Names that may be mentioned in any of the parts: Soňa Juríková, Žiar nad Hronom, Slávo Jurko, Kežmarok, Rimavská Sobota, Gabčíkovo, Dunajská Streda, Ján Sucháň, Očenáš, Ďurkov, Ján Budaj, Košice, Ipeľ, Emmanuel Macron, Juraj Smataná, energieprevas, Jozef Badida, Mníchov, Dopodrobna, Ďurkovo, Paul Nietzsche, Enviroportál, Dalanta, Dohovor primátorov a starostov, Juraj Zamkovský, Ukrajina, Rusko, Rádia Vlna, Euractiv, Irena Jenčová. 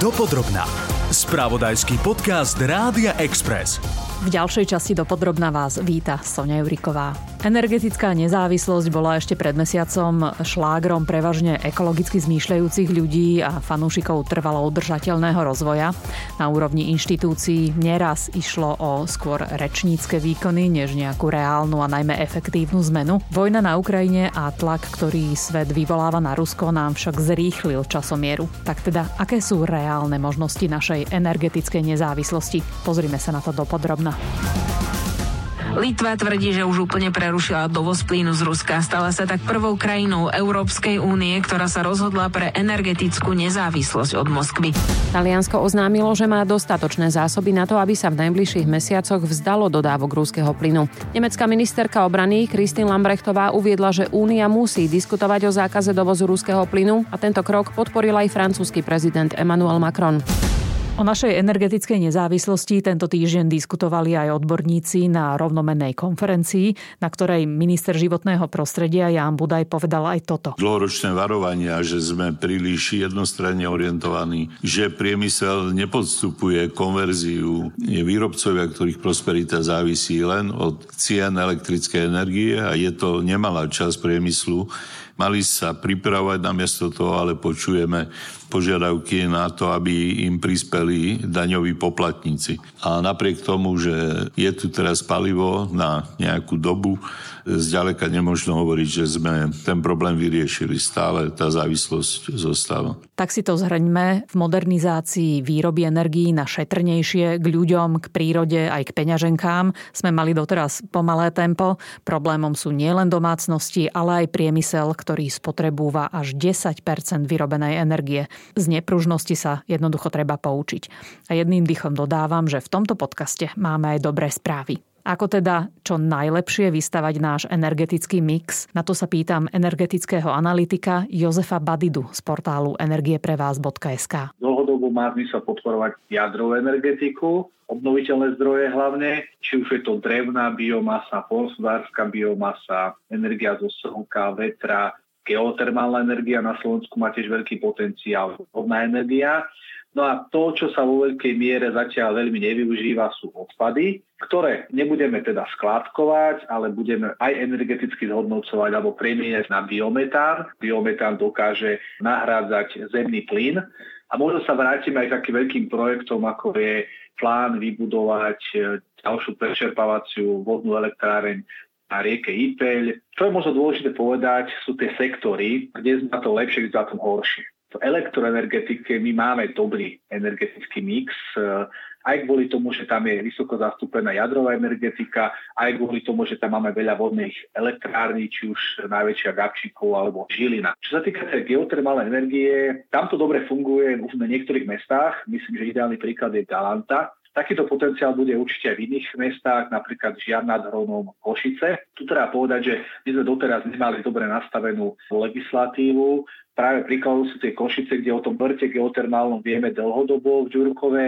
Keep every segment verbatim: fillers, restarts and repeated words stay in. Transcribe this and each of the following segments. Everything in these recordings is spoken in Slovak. Dopodrobna. Spravodajský podcast Rádia Express. V ďalšej časti Dopodrobna vás víta Soňa Juríková. Energetická nezávislosť bola ešte pred mesiacom šlágrom prevažne ekologicky zmýšľajúcich ľudí a fanúšikov trvalo udržateľného rozvoja. Na úrovni inštitúcií neraz išlo o skôr rečnícke výkony, než nejakú reálnu a najmä efektívnu zmenu. Vojna na Ukrajine a tlak, ktorý svet vyvoláva na Rusko, nám však zrýchlil časomieru. Tak teda, aké sú reálne možnosti našej energetickej nezávislosti? Pozrime sa na to dopodrobne. Litva tvrdí, že už úplne prerušila dovoz plynu z Ruska. Stala sa tak prvou krajinou Európskej únie, ktorá sa rozhodla pre energetickú nezávislosť od Moskvy. Taliansko oznámilo, že má dostatočné zásoby na to, aby sa v najbližších mesiacoch vzdalo dodávok ruského plynu. Nemecká ministerka obrany Christine Lambrechtová uviedla, že únia musí diskutovať o zákaze dovozu ruského plynu a tento krok podporil aj francúzsky prezident Emmanuel Macron. O našej energetickej nezávislosti tento týždeň diskutovali aj odborníci na rovnomennej konferencii, na ktorej minister životného prostredia Ján Budaj povedal aj toto. Dlhoročné varovania, že sme príliš jednostranne orientovaní, že priemysel nepodstupuje konverziu výrobcovia, ktorých prosperita závisí len od cien elektrickej energie a je to nemalá časť priemyslu. Mali sa pripravovať namiesto toho, ale počujeme požiadavky na to, aby im prispeli daňoví poplatníci. A napriek tomu, že je tu teraz palivo na nejakú dobu, zďaleka nemožno hovoriť, že sme ten problém vyriešili. Stále tá závislosť zostáva. Tak si to zhrňme. V modernizácii výroby energií na šetrnejšie k ľuďom, k prírode aj k peňaženkám sme mali doteraz pomalé tempo. Problémom sú nielen domácnosti, ale aj priemysel, ktorý spotrebúva až desať percent vyrobenej energie. Z nepružnosti sa jednoducho treba poučiť. A jedným dýchom dodávam, že v tomto podcaste máme aj dobré správy. Ako teda čo najlepšie vystavať náš energetický mix? Na to sa pýtam energetického analytika Jozefa Badidu z portálu energieprevas bodka es ká. Dlhodobo má zmysel podporovať jadrovú energetiku, obnoviteľné zdroje hlavne, či už je to drevná biomasa, pôsobárska biomasa, energia zo slnka, vetra, geotermálna energia, na Slovensku má tiež veľký potenciál, vodná energia. No a to, čo sa vo veľkej miere zatiaľ veľmi nevyužíva, sú odpady, ktoré nebudeme teda skládkovať, ale budeme aj energeticky zhodnocovať alebo premieňať na biometán. Biometán dokáže nahrádzať zemný plyn. A možno sa vrátime aj k takým veľkým projektom, ako je plán vybudovať ďalšiu prečerpávaciu vodnú elektráreň na rieke Ipeľ. Čo je možno dôležité povedať, sú tie sektory, kde sme na to lepšie, kde sme na tom horšie. V elektroenergetike my máme dobrý energetický mix, aj kvôli tomu, že tam je vysoko zastúpená jadrová energetika, aj kvôli tomu, že tam máme veľa vodných elektrární, či už najväčšia Gabčíkovo alebo Žilina. Čo sa týka tej geotermálnej energie, tam to dobre funguje už na niektorých mestách, myslím, že ideálny príklad je Dalanta. Takýto potenciál bude určite aj v iných mestách, napríklad Žiar nad Hronom, Košice. Tu treba povedať, že my sme doteraz nemali dobre nastavenú legislatívu. Práve príkladom sú tie Košice, kde o tom vrte geotermálnom vieme dlhodobo v Ďurkove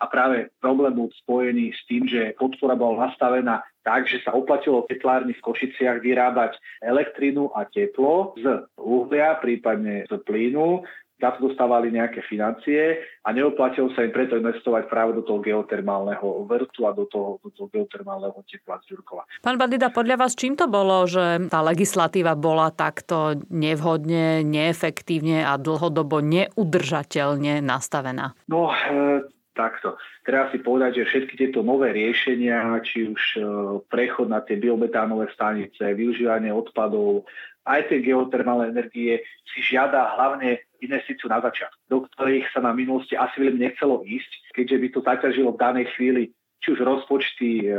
a práve problém bol spojený s tým, že podpora bola nastavená tak, že sa oplatilo teplárni v Košiciach vyrábať elektrinu a teplo z uhlia, prípadne z plynu. Za to dostávali nejaké financie a neoplatilo sa im preto investovať práve do toho geotermálneho vrtu a do toho, do toho geotermálneho tepla z Ďurkova. Pán Badida, podľa vás čím to bolo, že tá legislatíva bola takto nevhodne, neefektívne a dlhodobo neudržateľne nastavená? No, e, takto. Treba si povedať, že všetky tieto nové riešenia, či už e, prechod na tie biometánové stanice, využívanie odpadov, aj tie geotermálne energie si žiada hlavne investíciu na začiatku, do ktorých sa na minulosti asi veľmi nechcelo ísť, keďže by to zaťažilo v danej chvíli či už rozpočty e,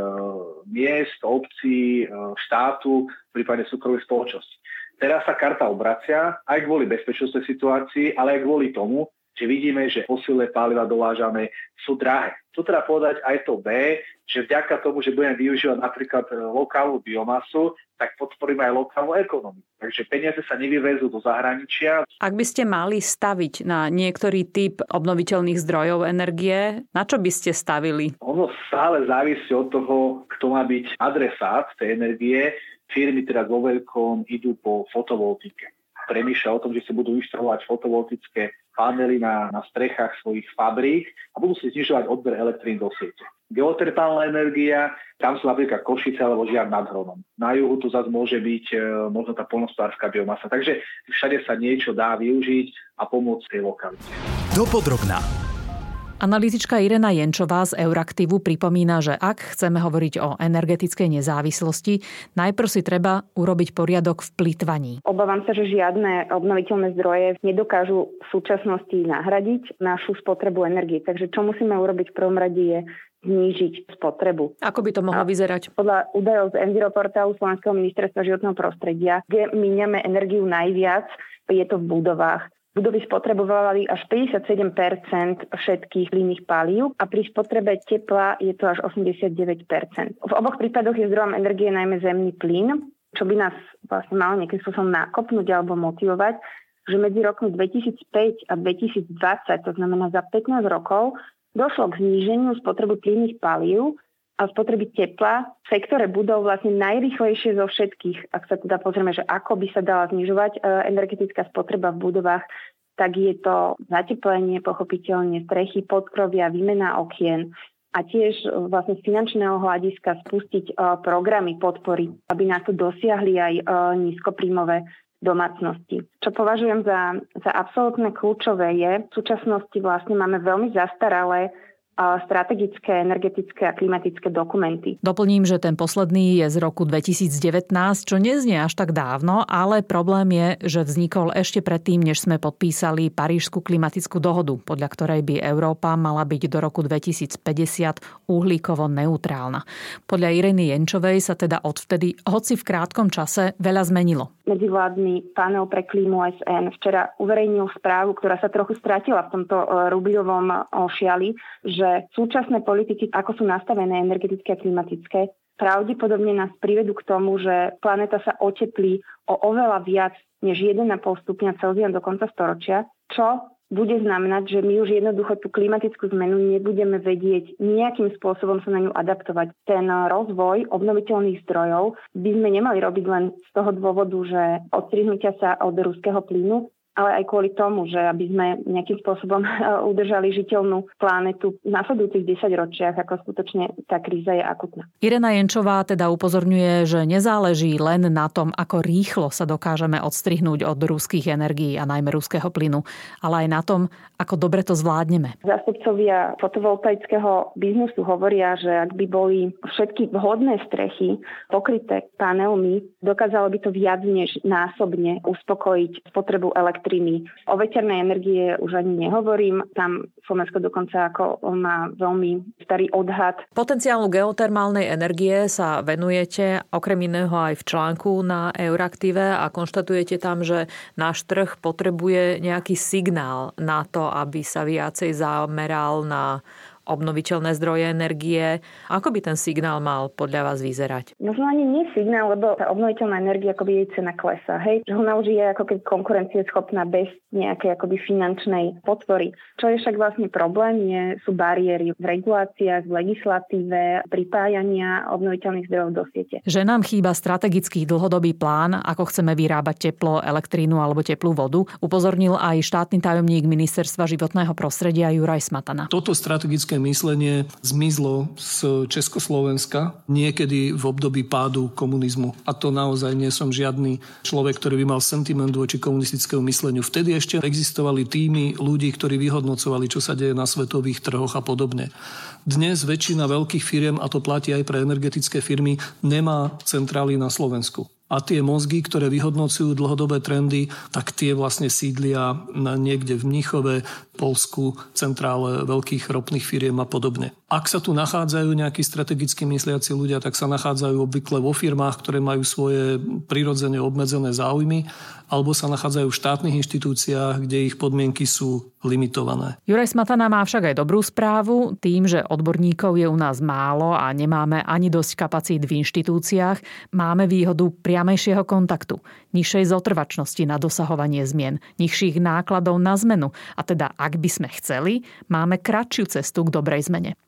miest, obcí, e, štátu, prípadne súkromných spoločností. Teraz sa karta obracia aj kvôli bezpečnostnej situácii, ale aj kvôli tomu, že vidíme, že fosilné paliva dovážané sú drahé. Tu treba povedať aj to B, že vďaka tomu, že budeme využívať napríklad lokálnu biomasu, tak podporíme aj lokálnu ekonomiku. Takže peniaze sa nevyvezú do zahraničia. Ak by ste mali staviť na niektorý typ obnoviteľných zdrojov energie, na čo by ste stavili? Ono stále závisí od toho, kto má byť adresát tej energie. Firmy teda vo veľkom idú po fotovoltike. Premýšľa o tom, že sa budú inštalovať fotovoltické panely na, na strechách svojich fabrík a budú si znižovať odber elektrín do siete. Geotermálna energia, tam sú napríklad Košice alebo Žiar nad Hronom. Na juhu tu zase môže byť e, možno tá poľnohospodárska biomasa. Takže všade sa niečo dá využiť a pomôcť tej lokalite. Dopodrobná. Analytička Irena Jenčová z Euractivu pripomína, že ak chceme hovoriť o energetickej nezávislosti, najprv si treba urobiť poriadok v plytvaní. Obávam sa, že žiadne obnoviteľné zdroje nedokážu v súčasnosti nahradiť našu spotrebu energie. Takže čo musíme urobiť v prvom rade je znížiť spotrebu. Ako by to mohlo a vyzerať? Podľa údajov z Enviroportálu Slovenského ministerstva životného prostredia, kde míňame energiu najviac, je to v budovách. Budovy spotrebovali až päťdesiatsedem percent všetkých iných palív a pri spotrebe tepla je to až osemdesiatdeväť percent. V oboch prípadoch je zdrojom energie najmä zemný plyn, čo by nás vlastne malo nejakým spôsobom nakopnúť alebo motivovať, že medzi rokmi dvetisícpäť a dvetisícdvadsať, to znamená za pätnásť rokov, došlo k zníženiu spotreby plynných palív a spotreby tepla v sektore budov vlastne najrýchlejšie zo všetkých. Ak sa teda pozrieme, že ako by sa dala znižovať energetická spotreba v budovách, tak je to zateplenie, pochopiteľne strechy, podkrovia, výmena okien a tiež vlastne z finančného hľadiska spustiť programy podpory, aby na to dosiahli aj nízkopríjmové domácnosti. Čo považujem za, za absolútne kľúčové je, v súčasnosti vlastne máme veľmi zastaralé strategické, energetické a klimatické dokumenty. Doplním, že ten posledný je z roku dvetisícdevätnásť, čo neznie až tak dávno, ale problém je, že vznikol ešte predtým, než sme podpísali Parížsku klimatickú dohodu, podľa ktorej by Európa mala byť do roku dvetisícpäťdesiat uhlíkovo neutrálna. Podľa Ireny Jenčovej sa teda odvtedy, hoci v krátkom čase, veľa zmenilo. Medzivládny panel pre klímu O es en včera uverejnil správu, ktorá sa trochu stratila v tomto rubliovom šiali, že súčasné politiky, ako sú nastavené energetické a klimatické, pravdepodobne nás privedú k tomu, že planéta sa oteplí o oveľa viac než jeden a pol stupňa Celzia do konca storočia, čo bude znamenať, že my už jednoducho tú klimatickú zmenu nebudeme vedieť nejakým spôsobom sa na ňu adaptovať. Ten rozvoj obnoviteľných zdrojov by sme nemali robiť len z toho dôvodu, že odstrihnutia sa od ruského plynu, ale aj kvôli tomu, že aby sme nejakým spôsobom udržali žiteľnú planetu v nasledujúcich desaťročiach, ako skutočne tá kríza je akutná. Irena Jenčová teda upozorňuje, že nezáleží len na tom, ako rýchlo sa dokážeme odstrihnúť od ruských energií a najmä ruského plynu, ale aj na tom, ako dobre to zvládneme. Zástupcovia fotovoltaického biznisu hovoria, že ak by boli všetky vhodné strechy pokryté panelmi, dokázalo by to viac než násobne uspokojiť spotrebu elektriny. O veternej energie už ani nehovorím. Tam Slovensko dokonca ako má veľmi starý odhad. Potenciálu geotermálnej energie sa venujete okrem iného aj v článku na Euractive a konštatujete tam, že náš trh potrebuje nejaký signál na to, aby sa viacej zameral na obnoviteľné zdroje energie. Ako by ten signál mal podľa vás vyzerať? Možno ani nie signál, lebo tá obnoviteľná energia, akoby jej cena klesá. Hej, že ona už je ako keby konkurencieschopná bez nejakej akoby finančnej podpory. Čo je však vlastne problém, je, sú bariéry v reguláciách, v legislatíve, pripájania obnoviteľných zdrojov do siete. Že nám chýba strategický dlhodobý plán, ako chceme vyrábať teplo, elektrínu alebo teplú vodu, upozornil aj štátny tajomník ministerstva životného prostredia Juraj Smataná. Toto strategické myslenie zmizlo z Československa niekedy v období pádu komunizmu. A to naozaj nie som žiadny človek, ktorý by mal sentiment voči komunistickému mysleniu. Vtedy ešte existovali týmy ľudí, ktorí vyhodnocovali, čo sa deje na svetových trhoch a podobne. Dnes väčšina veľkých firiem, a to platí aj pre energetické firmy, nemá centrály na Slovensku. A tie mozgy, ktoré vyhodnocujú dlhodobé trendy, tak tie vlastne sídlia niekde v Mníchove, Polsku, centrále veľkých ropných firiem a podobne. Ak sa tu nachádzajú nejakí strategicky mysliaci ľudia, tak sa nachádzajú obvykle vo firmách, ktoré majú svoje prirodzene obmedzené záujmy, alebo sa nachádzajú v štátnych inštitúciách, kde ich podmienky sú limitované. Juraj Smataná má však aj dobrú správu tým, že odborníkov je u nás málo a nemáme ani dosť kapacít v inštitúciách, máme výhodu priamejšieho kontaktu, nižšej zotrvačnosti na dosahovanie zmien, nižších nákladov na zmenu a teda ak by sme chceli, máme kratšiu cestu k dobrej zmene.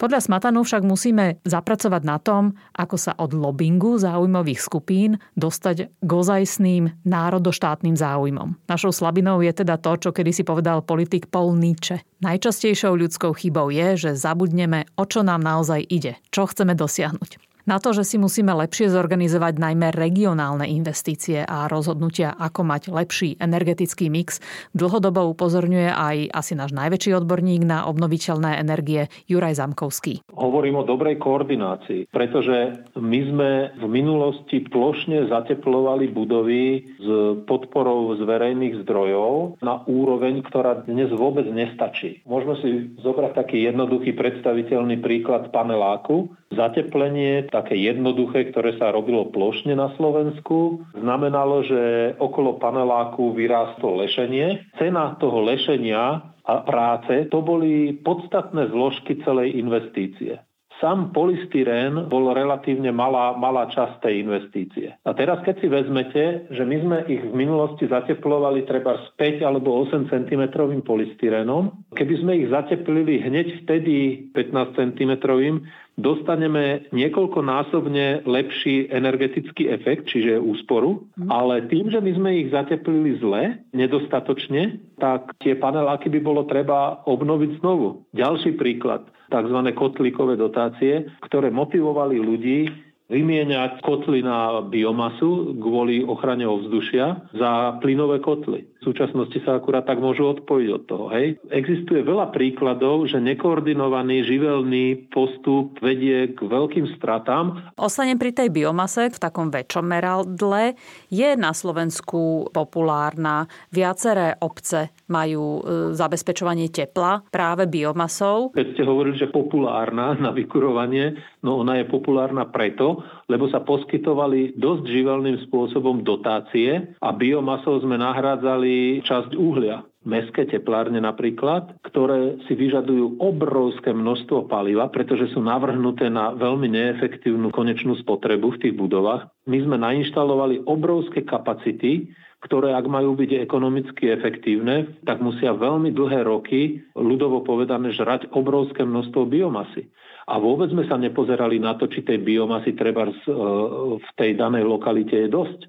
Podľa Smatanu však musíme zapracovať na tom, ako sa od lobingu záujmových skupín dostať k ozajstným národoštátnym záujmom. Našou slabinou je teda to, čo kedysi povedal politik Paul Nietzsche. Najčastejšou ľudskou chybou je, že zabudneme, o čo nám naozaj ide, čo chceme dosiahnuť. Na to, že si musíme lepšie zorganizovať najmä regionálne investície a rozhodnutia, ako mať lepší energetický mix, dlhodobo upozorňuje aj asi náš najväčší odborník na obnoviteľné energie Juraj Zamkovský. Hovorím o dobrej koordinácii, pretože my sme v minulosti plošne zateplovali budovy s podporou z verejných zdrojov na úroveň, ktorá dnes vôbec nestačí. Môžeme si zobrať taký jednoduchý predstaviteľný príklad paneláku. Zateplenie, také jednoduché, ktoré sa robilo plošne na Slovensku, znamenalo, že okolo paneláku vyrástlo lešenie. Cena toho lešenia a práce, to boli podstatné zložky celej investície. Sám polystyrén bol relatívne malá, malá časť tej investície. A teraz, keď si vezmete, že my sme ich v minulosti zateplovali treba s päť alebo osem centimetrov polystyrénom, keby sme ich zateplili hneď vtedy pätnásť centimetrov, dostaneme niekoľkonásobne lepší energetický efekt, čiže úsporu, ale tým, že my sme ich zateplili zle, nedostatočne, tak tie paneláky by bolo treba obnoviť znovu. Ďalší príklad, tzv. Kotlíkové dotácie, ktoré motivovali ľudí vymieňať kotly na biomasu kvôli ochrane ovzdušia za plynové kotly. V súčasnosti sa akurát tak môžu odpojiť od toho. Hej. Existuje veľa príkladov, že nekoordinovaný živelný postup vedie k veľkým stratám. Ostanem pri tej biomase v takom väčšom meradle. Je na Slovensku populárna. Viaceré obce majú zabezpečovanie tepla práve biomasou. Keď ste hovorili, že populárna na vykurovanie, no ona je populárna preto, lebo sa poskytovali dosť živelným spôsobom dotácie a biomasou sme nahrádzali časť uhlia. Mestské teplárne napríklad, ktoré si vyžadujú obrovské množstvo paliva, pretože sú navrhnuté na veľmi neefektívnu konečnú spotrebu v tých budovách. My sme nainštalovali obrovské kapacity, ktoré, ak majú byť ekonomicky efektívne, tak musia veľmi dlhé roky, ľudovo povedané, žrať obrovské množstvo biomasy. A vôbec sme sa nepozerali na to, či tej biomasy treba v tej danej lokalite je dosť.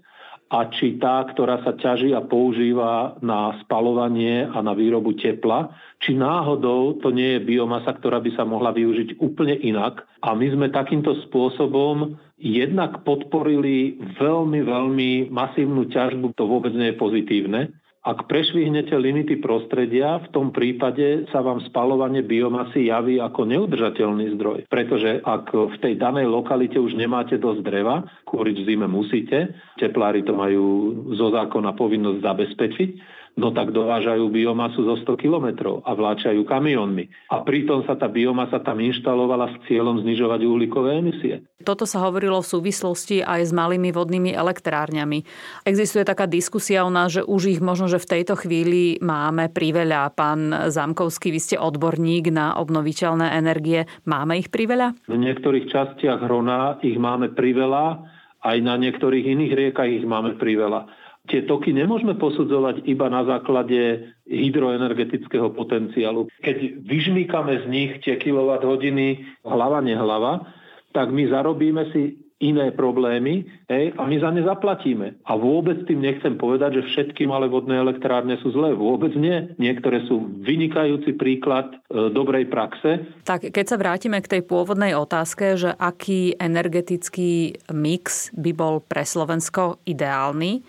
A či tá, ktorá sa ťaží a používa na spalovanie a na výrobu tepla, či náhodou to nie je biomasa, ktorá by sa mohla využiť úplne inak. A my sme takýmto spôsobom jednak podporili veľmi, veľmi masívnu ťažbu. To vôbec nie je pozitívne. Ak prešvihnete limity prostredia, v tom prípade sa vám spaľovanie biomasy javí ako neudržateľný zdroj. Pretože ak v tej danej lokalite už nemáte dosť dreva, kúriť v zime musíte, teplári to majú zo zákona povinnosť zabezpečiť, no tak dovážajú biomasu zo sto kilometrov a vláčajú kamionmi. A pritom sa tá biomasa tam inštalovala s cieľom znižovať uhlíkové emisie. Toto sa hovorilo v súvislosti aj s malými vodnými elektrárňami. Existuje taká diskusia u nás, že už ich možno, že v tejto chvíli máme priveľa. Pán Zamkovský, vy ste odborník na obnoviteľné energie. Máme ich priveľa? V niektorých častiach Hrona ich máme priveľa, aj na niektorých iných riekach ich máme priveľa. Tie toky nemôžeme posudzovať iba na základe hydroenergetického potenciálu. Keď vyžmýkame z nich tie kilowatt hodiny hlava nehlava, tak my zarobíme si iné problémy hej, a my za ne zaplatíme. A vôbec tým nechcem povedať, že všetky malé vodné elektrárne sú zlé. Vôbec nie. Niektoré sú vynikajúci príklad dobrej praxe. Tak keď sa vrátime k tej pôvodnej otázke, že aký energetický mix by bol pre Slovensko ideálny,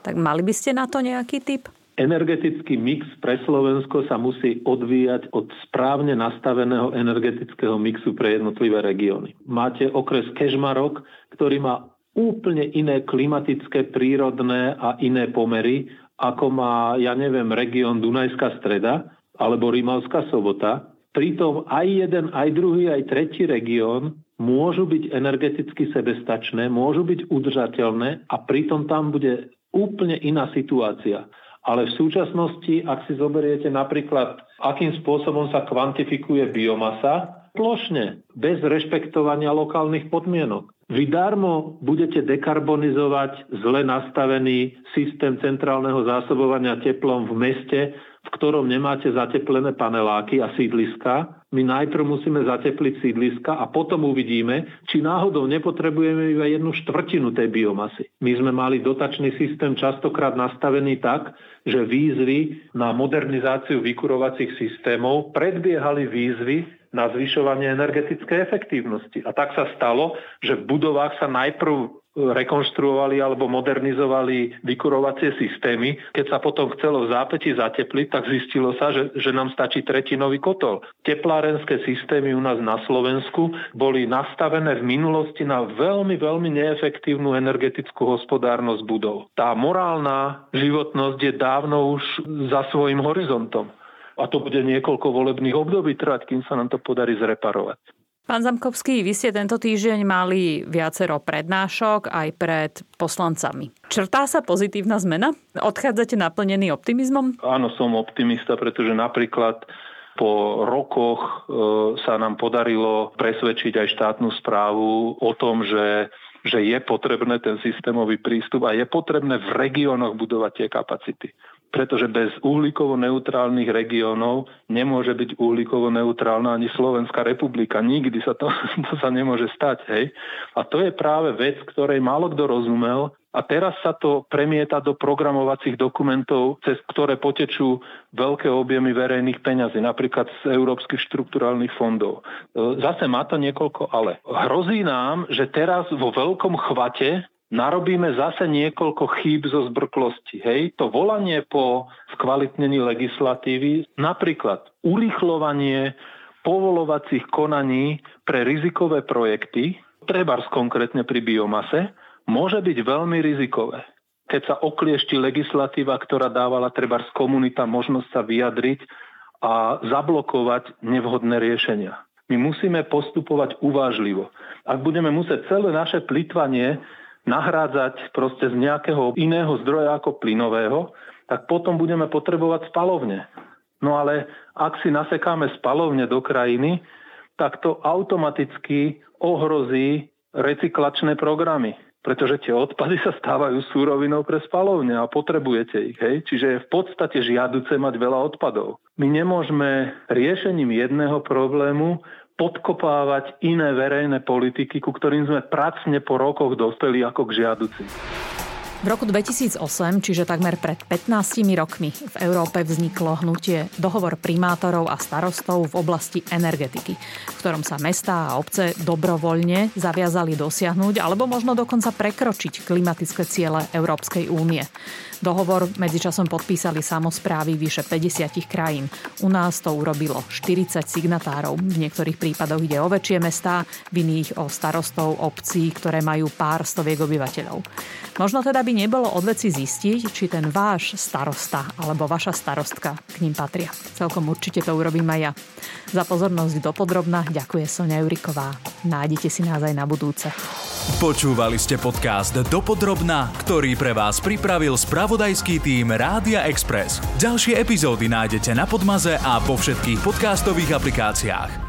tak mali by ste na to nejaký tip? Energetický mix pre Slovensko sa musí odvíjať od správne nastaveného energetického mixu pre jednotlivé regióny. Máte okres Kežmarok, ktorý má úplne iné klimatické, prírodné a iné pomery, ako má, ja neviem, región Dunajská Streda alebo Rimavská Sobota. Pritom aj jeden, aj druhý, aj tretí región môžu byť energeticky sebestačné, môžu byť udržateľné a pritom tam bude úplne iná situácia. Ale v súčasnosti, ak si zoberiete napríklad, akým spôsobom sa kvantifikuje biomasa, plošne, bez rešpektovania lokálnych podmienok. Vy darmo budete dekarbonizovať zle nastavený systém centrálneho zásobovania teplom v meste, v v ktorom nemáte zateplené paneláky a sídliska. My najprv musíme zatepliť sídliska a potom uvidíme, či náhodou nepotrebujeme iba jednu štvrtinu tej biomasy. My sme mali dotačný systém častokrát nastavený tak, že výzvy na modernizáciu vykurovacích systémov predbiehali výzvy na zvyšovanie energetickej efektívnosti. A tak sa stalo, že v budovách sa najprv rekonštruovali alebo modernizovali vykurovacie systémy. Keď sa potom chcelo v zápäti zatepliť, tak zistilo sa, že, že nám stačí tretinový kotol. Teplárenské systémy u nás na Slovensku boli nastavené v minulosti na veľmi, veľmi neefektívnu energetickú hospodárnosť budov. Tá morálna životnosť je dávno už za svojím horizontom. A to bude niekoľko volebných období trvať, kým sa nám to podarí zreparovať. Pán Zamkovský, vy ste tento týždeň mali viacero prednášok aj pred poslancami. Črtá sa pozitívna zmena? Odchádzate naplnený optimizmom? Áno, som optimista, pretože napríklad po rokoch sa nám podarilo presvedčiť aj štátnu správu o tom, že že je potrebné ten systémový prístup a je potrebné v regiónoch budovať tie kapacity. Pretože bez uhlíkovo-neutrálnych regiónov nemôže byť uhlíkovo-neutrálna ani Slovenská republika. Nikdy sa to, to sa nemôže stať. Hej? A to je práve vec, ktorej málo kto rozumel. A teraz sa to premieta do programovacích dokumentov, cez ktoré potečú veľké objemy verejných peňazí, napríklad z európskych štrukturálnych fondov. Zase má to niekoľko ale. Hrozí nám, že teraz vo veľkom chvate narobíme zase niekoľko chýb zo zbrklosti. Hej, to volanie po skvalitnení legislatívy, napríklad urýchľovanie povolovacích konaní pre rizikové projekty, trebárs konkrétne pri biomase, môže byť veľmi rizikové. Keď sa okliešti legislatíva, ktorá dávala trebárs komunita možnosť sa vyjadriť a zablokovať nevhodné riešenia. My musíme postupovať uvážlivo. Ak budeme musieť celé naše plytvanie nahrádzať proste z nejakého iného zdroja ako plynového, tak potom budeme potrebovať spalovne. No ale ak si nasekáme spalovne do krajiny, tak to automaticky ohrozí recyklačné programy, pretože tie odpady sa stávajú súrovinou pre spalovne a potrebujete ich. Hej? Čiže je v podstate žiaduce mať veľa odpadov. My nemôžeme riešením jedného problému podkopávať iné verejné politiky, ku ktorým sme pracne po rokoch dospeli ako k žiaducim. V roku dvetisícosem, čiže takmer pred pätnástimi rokmi, v Európe vzniklo hnutie Dohovor primátorov a starostov v oblasti energetiky, v ktorom sa mestá a obce dobrovoľne zaviazali dosiahnuť alebo možno dokonca prekročiť klimatické ciele Európskej únie. Dohovor medzičasom podpísali samosprávy vyše päťdesiat krajín. U nás to urobilo štyridsať signatárov. V niektorých prípadoch ide o väčšie mestá, v iných o starostov obcí, ktoré majú pár stoviek obyvateľov. Možno teda by nebolo odveci zistiť, či ten váš starosta alebo vaša starostka k ním patria. Celkom určite to urobím aj ja. Za pozornosť dopodrobna ďakuje Soňa Juríková. Nájdete si nás aj na budúce. Počúvali ste podcast Dopodrobna, ktorý pre vás pripravil spravodajský tím Rádia Express. Ďalšie epizódy nájdete na Podmaze a vo všetkých podcastových aplikáciách.